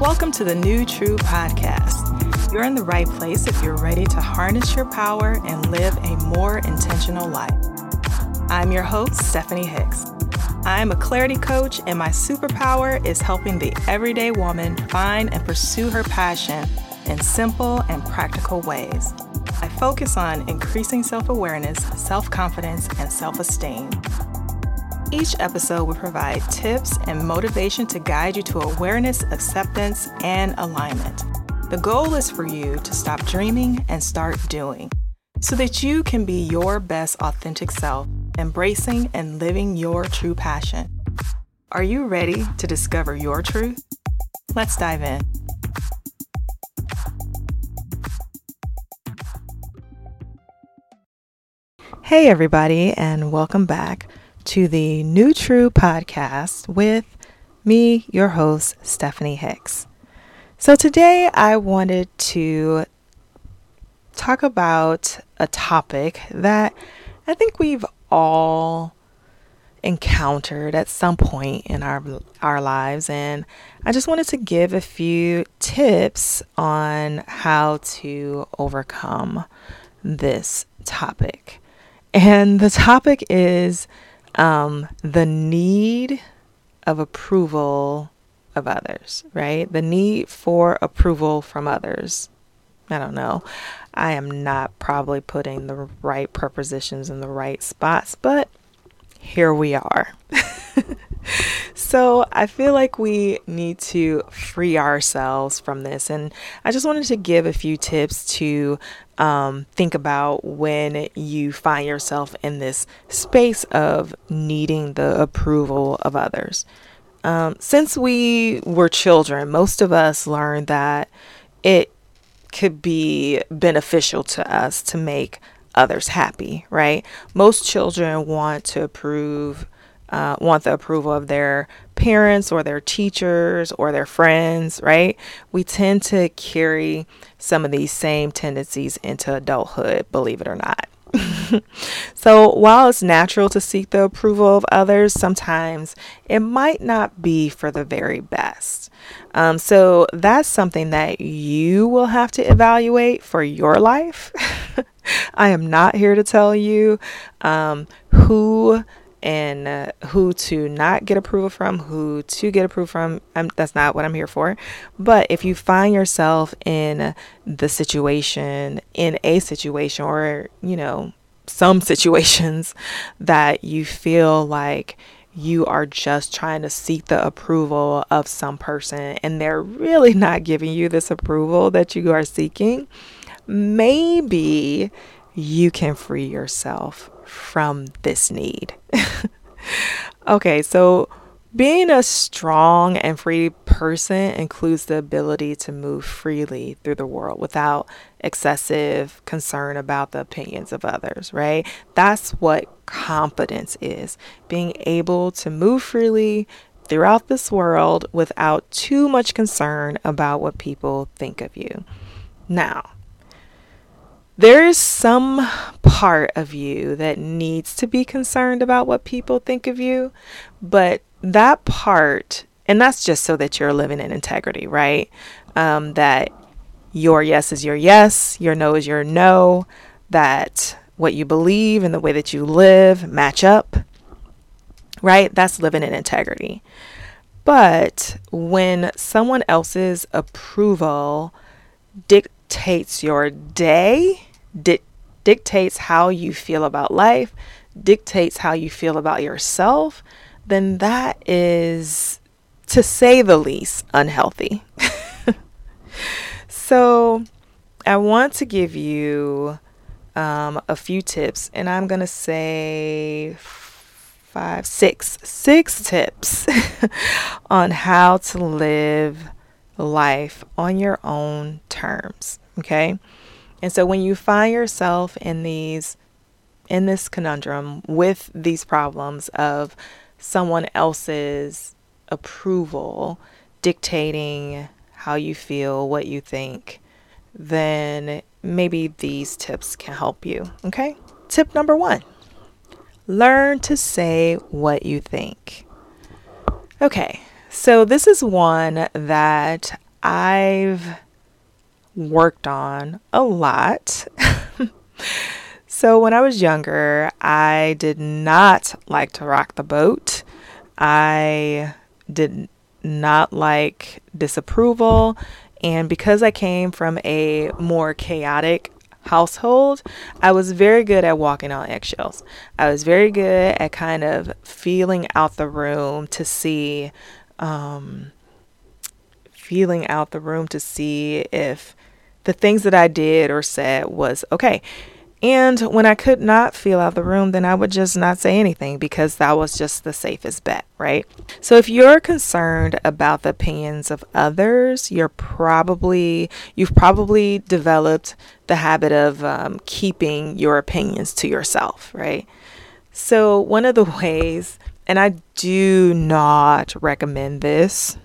Welcome to the New True Podcast. You're in the right place if you're ready to harness your power and live a more intentional life. I'm your host, Stephanie Hicks. I'm a clarity coach, and my superpower is helping the everyday woman find and pursue her passion in simple and practical ways. I focus on increasing self-awareness, self-confidence, and self-esteem. Each episode will provide tips and motivation to guide you to awareness, acceptance, and alignment. The goal is for you to stop dreaming and start doing so that you can be your best authentic self, embracing and living your true passion. Are you ready to discover your truth? Let's dive in. Hey everybody, and welcome back to the New True Podcast with me, your host, Stephanie Hicks. So today I wanted to talk about a topic that I think we've all encountered at some point in our lives, and I just wanted to give a few tips on how to overcome this topic. And the topic is the need of approval of others, right? The need for approval from others. I don't know. I am not probably putting the right prepositions in the right spots, but here we are. So I feel like we need to free ourselves from this. And I just wanted to give a few tips to think about when you find yourself in this space of needing the approval of others. Since we were children, most of us learned that it could be beneficial to us to make others happy, right? Most children want to want the approval of their parents or their teachers or their friends, right? We tend to carry some of these same tendencies into adulthood, believe it or not. So while it's natural to seek the approval of others, sometimes it might not be for the very best. So that's something that you will have to evaluate for your life. I am not here to tell you who to not get approval from, who to get approved from. That's not what I'm here for. But if you find yourself in a situation or, you know, some situations that you feel like you are just trying to seek the approval of some person and they're really not giving you this approval that you are seeking, maybe you can free yourself from this need. Okay, so being a strong and free person includes the ability to move freely through the world without excessive concern about the opinions of others, right? That's what confidence is. Being able to move freely throughout this world without too much concern about what people think of you. Now, there is some part of you that needs to be concerned about what people think of you, but that part, and that's just so that you're living in integrity, right? That your yes is your yes, your no is your no, that what you believe and the way that you live match up, right? That's living in integrity. But when someone else's approval dictates your day, dictates how you feel about life, dictates how you feel about yourself, then that is, to say the least, unhealthy. So I want to give you a few tips, and I'm going to say six tips on how to live life on your own terms. Okay. And so when you find yourself in this conundrum with these problems of someone else's approval dictating how you feel, what you think, then maybe these tips can help you. Okay. Tip number 1, learn to say what you think. Okay. So this is one that I've worked on a lot. So when I was younger, I did not like to rock the boat. I did not like disapproval. And because I came from a more chaotic household, I was very good at walking on eggshells. I was very good at kind of feeling out the room to see, if the things that I did or said was okay. And when I could not feel out the room, then I would just not say anything because that was just the safest bet, right? So if you're concerned about the opinions of others, you've probably developed the habit of keeping your opinions to yourself, right? So one of the ways, and I do not recommend this,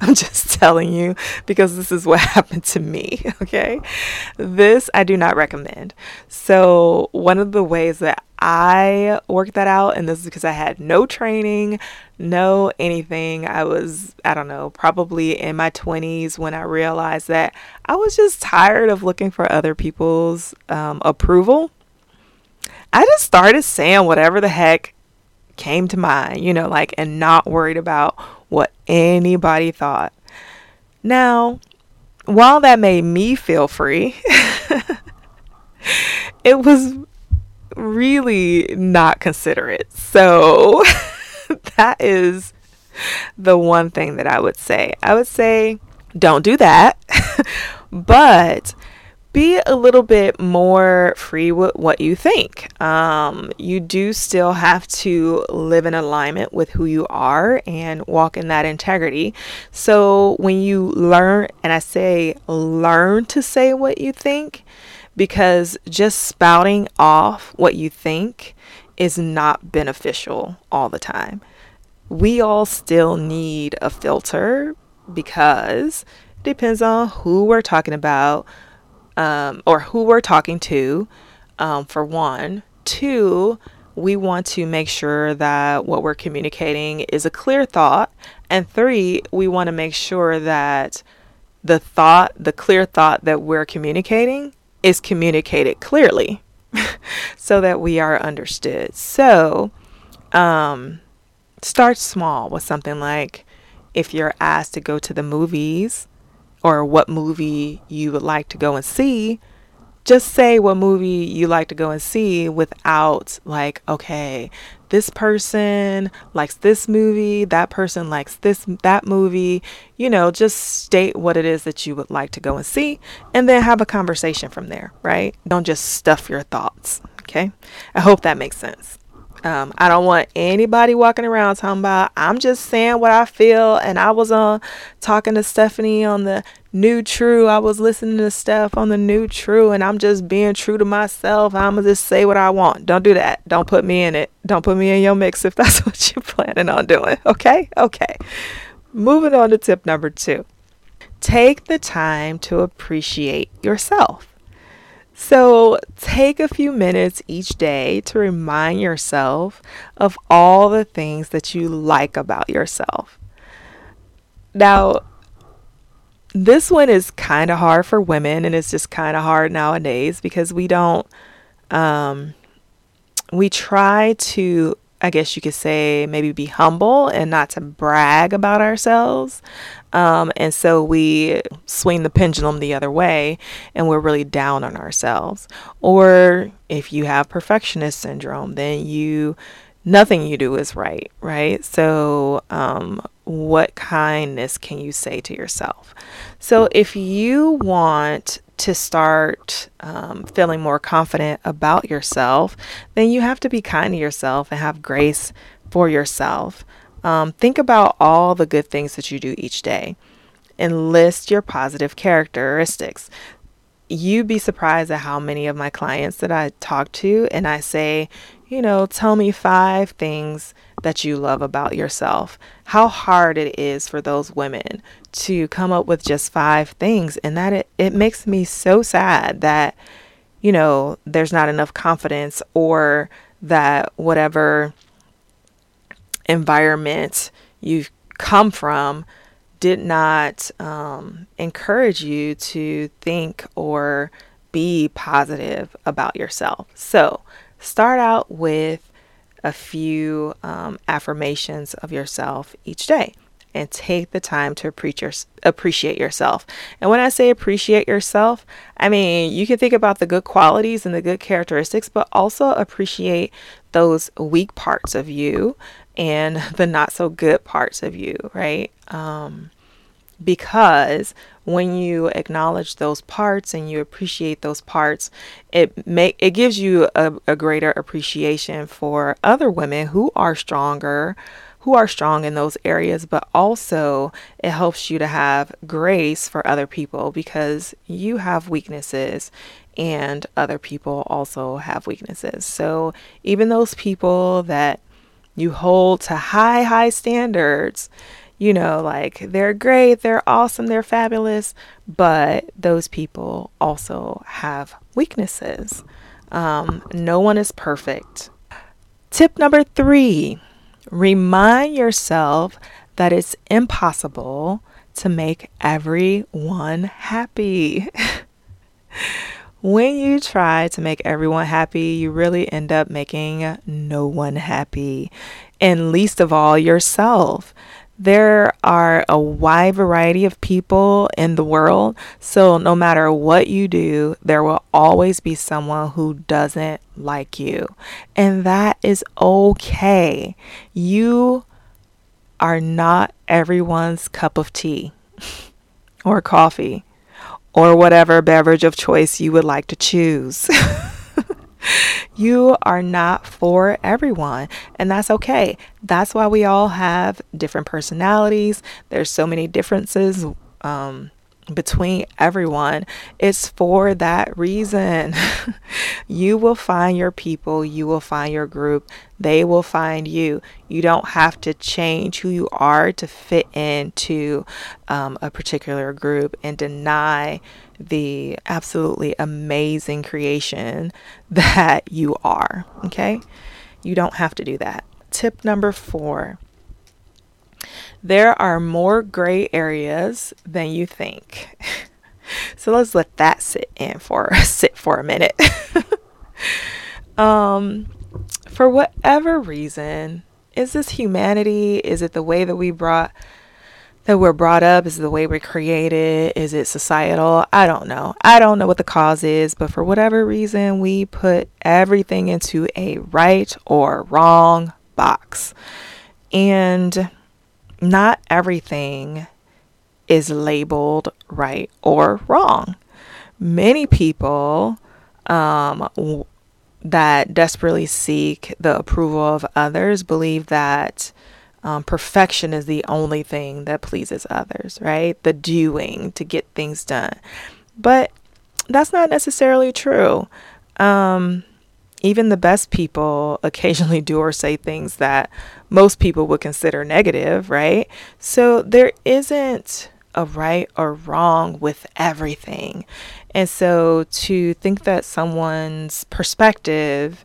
I'm just telling you because this is what happened to me, okay? This I do not recommend. So one of the ways that I worked that out, and this is because I had no training, no anything. I was, probably in my 20s when I realized that I was just tired of looking for other people's approval. I just started saying whatever the heck came to mind, and not worried about what anybody thought. Now, while that made me feel free, it was really not considerate. So that is the one thing that I would say. I would say, don't do that, but be a little bit more free with what you think. You do still have to live in alignment with who you are and walk in that integrity. So when you learn, and I say learn to say what you think, because just spouting off what you think is not beneficial all the time. We all still need a filter because it depends on who we're talking about, or who we're talking to, for one. Two, we want to make sure that what we're communicating is a clear thought. And three, we want to make sure that the clear thought that we're communicating is communicated clearly so that we are understood. So, start small with something like, if you're asked to go to the movies, or what movie you would like to go and see, just say what movie you like to go and see without like, okay, this person likes this movie, that person likes that movie, just state what it is that you would like to go and see and then have a conversation from there, right? Don't just stuff your thoughts, okay? I hope that makes sense. I don't want anybody walking around talking about, I'm just saying what I feel. And I was talking to Stephanie on the New True. I was listening to stuff on the New True and I'm just being true to myself. I'm going to just say what I want. Don't do that. Don't put me in it. Don't put me in your mix if that's what you're planning on doing. Okay? Okay. Moving on to tip number 2. Take the time to appreciate yourself. So take a few minutes each day to remind yourself of all the things that you like about yourself. Now, this one is kind of hard for women, and it's just kind of hard nowadays because we don't, we try to, I guess you could say, maybe be humble and not to brag about ourselves. And so we swing the pendulum the other way and we're really down on ourselves. Or if you have perfectionist syndrome, then nothing you do is right, right? So what kindness can you say to yourself? So if you want to start feeling more confident about yourself, then you have to be kind to yourself and have grace for yourself. Think about all the good things that you do each day and list your positive characteristics. You'd be surprised at how many of my clients that I talk to and I say, tell me 5 things that you love about yourself. How hard it is for those women to come up with just 5 things. And that it makes me so sad that, there's not enough confidence, or that whatever environment you've come from did not encourage you to think or be positive about yourself. So start out with a few affirmations of yourself each day, and take the time to appreciate yourself. And when I say appreciate yourself, I mean, you can think about the good qualities and the good characteristics, but also appreciate those weak parts of you and the not so good parts of you, right? Because when you acknowledge those parts and you appreciate those parts, it gives you a greater appreciation for other women who are stronger, who are strong in those areas, but also it helps you to have grace for other people because you have weaknesses and other people also have weaknesses. So even those people that you hold to high, high standards, you know, like they're great, they're awesome, they're fabulous, but those people also have weaknesses. No one is perfect. Tip number 3. Remind yourself that it's impossible to make everyone happy. When you try to make everyone happy, you really end up making no one happy, and least of all yourself. There are a wide variety of people in the world, so no matter what you do, there will always be someone who doesn't like you, and that is okay. You are not everyone's cup of tea or coffee or whatever beverage of choice you would like to choose. You are not for everyone, and that's okay. That's why we all have different personalities. There's so many differences between everyone. It's for that reason. You will find your people. You will find your group. They will find you. You don't have to change who you are to fit into a particular group and deny the absolutely amazing creation that you are. Okay? You don't have to do that. Tip number 4. There are more gray areas than you think. So let's let that sit for a minute. For whatever reason, is this humanity? Is it the way that we're brought up? Is it the way we're created? Is it societal? I don't know. I don't know what the cause is, but for whatever reason, we put everything into a right or wrong box. And not everything is labeled right or wrong. Many people that desperately seek the approval of others believe that perfection is the only thing that pleases others, right? The doing to get things done. But that's not necessarily true. Even the best people occasionally do or say things that most people would consider negative, right? So there isn't a right or wrong with everything. And so to think that someone's perspective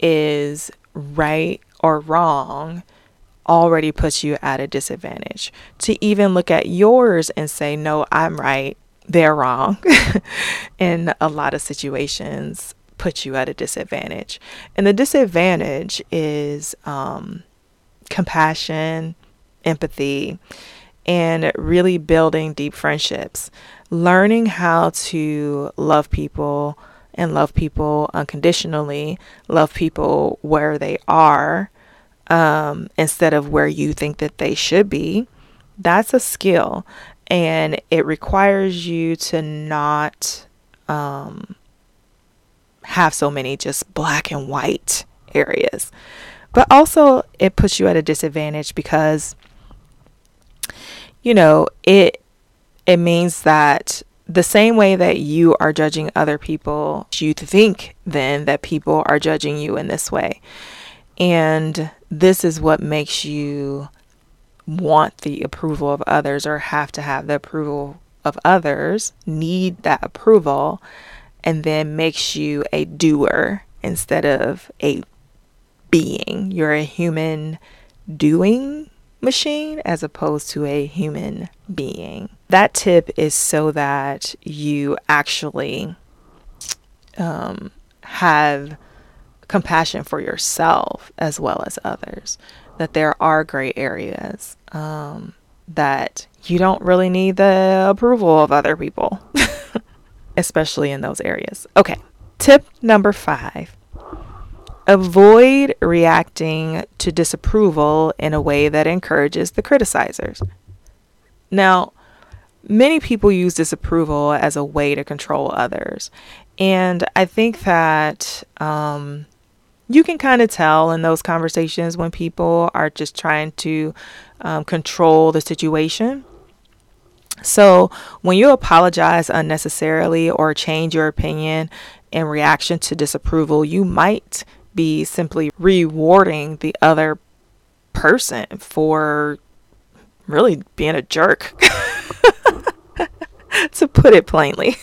is right or wrong already puts you at a disadvantage. To even look at yours and say, no, I'm right, they're wrong, in a lot of situations, put you at a disadvantage. And the disadvantage is compassion, empathy, and really building deep friendships, learning how to love people and love people unconditionally, love people where they are instead of where you think that they should be. That's a skill, and it requires you to not have so many just black and white areas. But also it puts you at a disadvantage because, you know, it means that the same way that you are judging other people, you think then that people are judging you in this way. And this is what makes you want the approval of others or have to have the approval of others, need that approval, and then makes you a doer instead of a being. You're a human doing machine as opposed to a human being. That tip is so that you actually have compassion for yourself as well as others, that there are gray areas that you don't really need the approval of other people, especially in those areas. Okay, tip number 5. Avoid reacting to disapproval in a way that encourages the criticizers. Now, many people use disapproval as a way to control others. And I think that you can kind of tell in those conversations when people are just trying to control the situation. So when you apologize unnecessarily or change your opinion in reaction to disapproval, you might be simply rewarding the other person for really being a jerk, to put it plainly.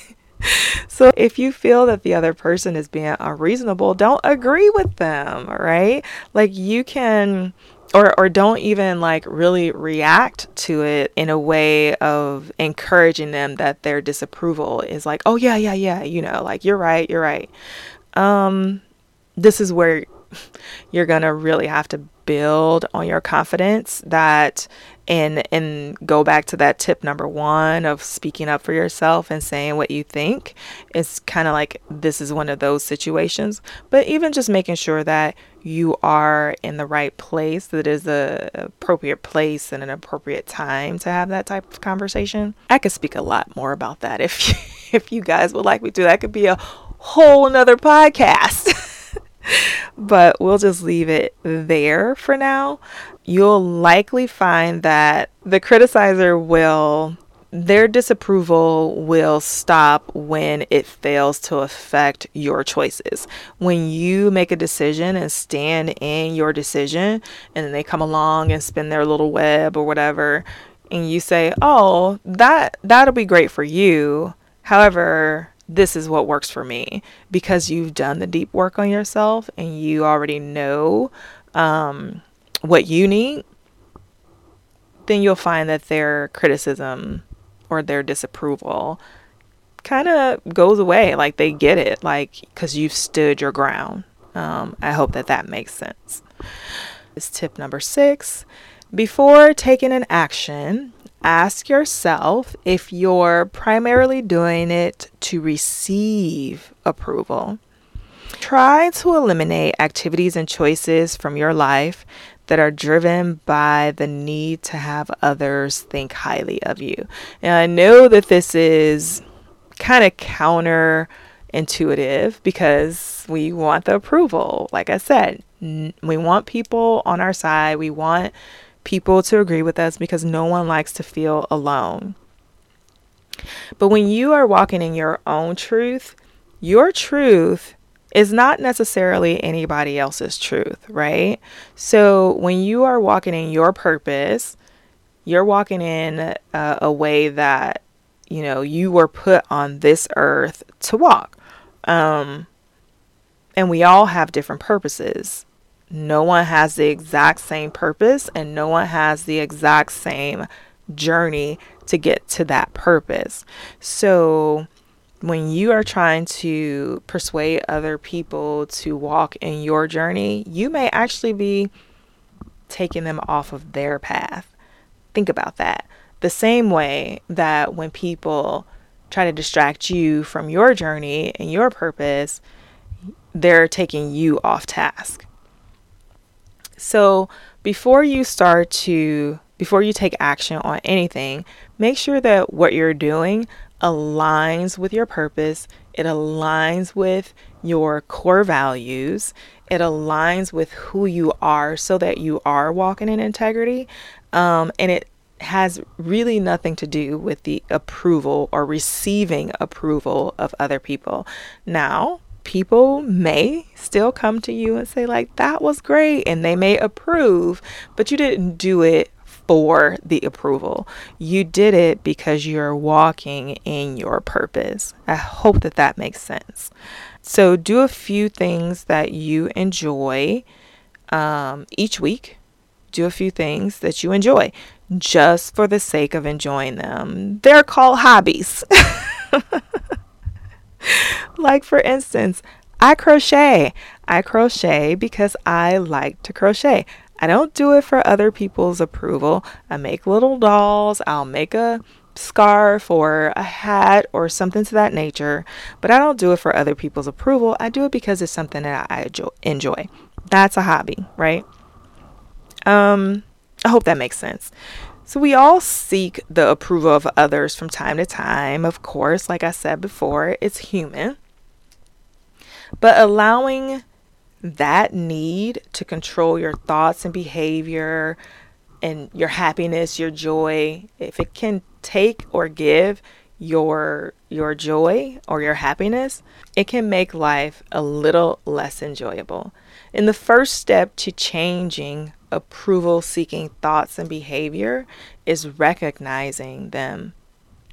So if you feel that the other person is being unreasonable, don't agree with them, right? Like you can, or don't even like really react to it in a way of encouraging them that their disapproval is like, oh yeah, you know, like you're right. This is where you're going to really have to build on your confidence that, and go back to that tip number 1 of speaking up for yourself and saying what you think. It's kind of like, this is one of those situations, but even just making sure that you are in the right place, that is the appropriate place and an appropriate time to have that type of conversation. I could speak a lot more about that if you guys would like me to. That could be a whole nother podcast. But we'll just leave it there for now. You'll likely find that the criticizer their disapproval will stop when it fails to affect your choices. When you make a decision and stand in your decision, and then they come along and spin their little web or whatever, and you say, oh, that'll be great for you. However, this is what works for me, because you've done the deep work on yourself and you already know what you need, then you'll find that their criticism or their disapproval kind of goes away. Like they get it, like, because you've stood your ground. I hope that makes sense. It's tip number 6. Before taking an action, ask yourself if you're primarily doing it to receive approval. Try to eliminate activities and choices from your life that are driven by the need to have others think highly of you. And I know that this is kind of counterintuitive because we want the approval. Like I said, we want people on our side. We want people to agree with us because no one likes to feel alone. But when you are walking in your own truth, your truth is not necessarily anybody else's truth, right? So when you are walking in your purpose, you're walking in a way that, you know, you were put on this earth to walk. And we all have different purposes. No one has the exact same purpose, and no one has the exact same journey to get to that purpose. So when you are trying to persuade other people to walk in your journey, you may actually be taking them off of their path. Think about that. The same way that when people try to distract you from your journey and your purpose, they're taking you off task. So before you take action on anything, make sure that what you're doing aligns with your purpose. It aligns with your core values. It aligns with who you are so that you are walking in integrity. And it has really nothing to do with the approval or receiving approval of other people. Now, people may still come to you and say like, that was great. And they may approve, but you didn't do it for the approval. You did it because you're walking in your purpose. I hope that makes sense. So do a few things that you enjoy each week. do a few things that you enjoy just for the sake of enjoying them. They're called hobbies. Like, for instance, I crochet because I like to crochet. I don't do it for other people's approval. I make little dolls. I'll make a scarf or a hat or something to that nature, but I don't do it for other people's approval. I do it because it's something that I enjoy. That's a hobby, right? I hope that makes sense. So we all seek the approval of others from time to time. Of course, like I said before, it's human. But allowing that need to control your thoughts and behavior and your happiness, your joy, if it can take or give your joy or your happiness, it can make life a little less enjoyable. And the first step to changing approval-seeking thoughts and behavior is recognizing them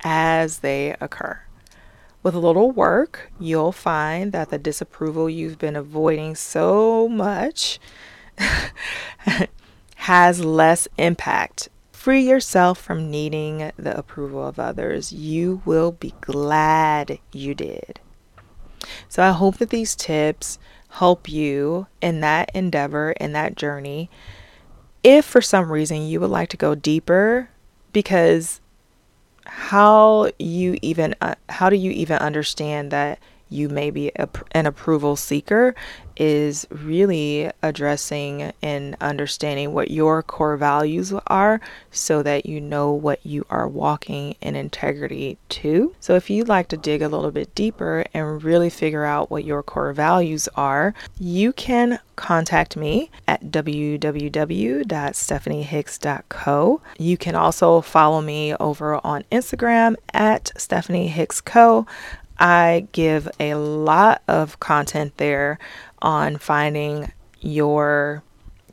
as they occur. With a little work, you'll find that the disapproval you've been avoiding so much has less impact. Free yourself from needing the approval of others. You will be glad you did. So I hope that these tips help you in that endeavor, in that journey. If for some reason you would like to go deeper, because how do you even understand that you may be an approval seeker is really addressing and understanding what your core values are so that you know what you are walking in integrity to. So if you'd like to dig a little bit deeper and really figure out what your core values are, you can contact me at www.stephaniehicks.co. You can also follow me over on Instagram at stephaniehicks.co. I give a lot of content there on finding your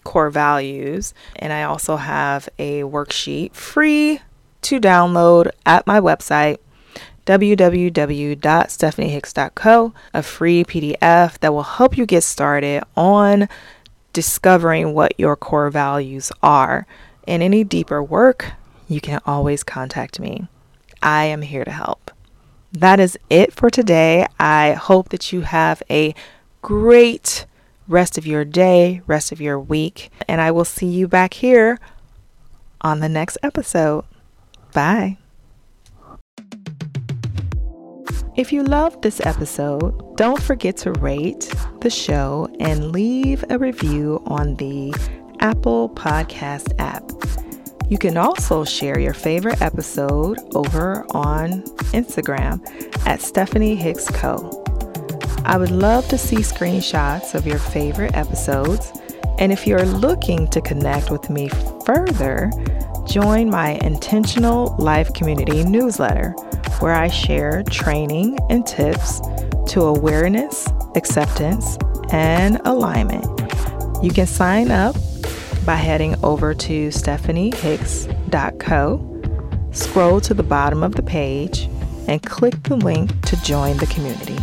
core values. And I also have a worksheet free to download at my website, www.stephaniehicks.co, a free PDF that will help you get started on discovering what your core values are. And any deeper work, you can always contact me. I am here to help. That is it for today. I hope that you have a great rest of your day, rest of your week, and I will see you back here on the next episode. Bye. If you loved this episode, don't forget to rate the show and leave a review on the Apple Podcast app. You can also share your favorite episode over on Instagram at Stephanie Hicks Co. I would love to see screenshots of your favorite episodes. And if you're looking to connect with me further, join my Intentional Life Community newsletter, where I share training and tips to awareness, acceptance, and alignment. You can sign up by heading over to stephaniehicks.co, scroll to the bottom of the page, and click the link to join the community.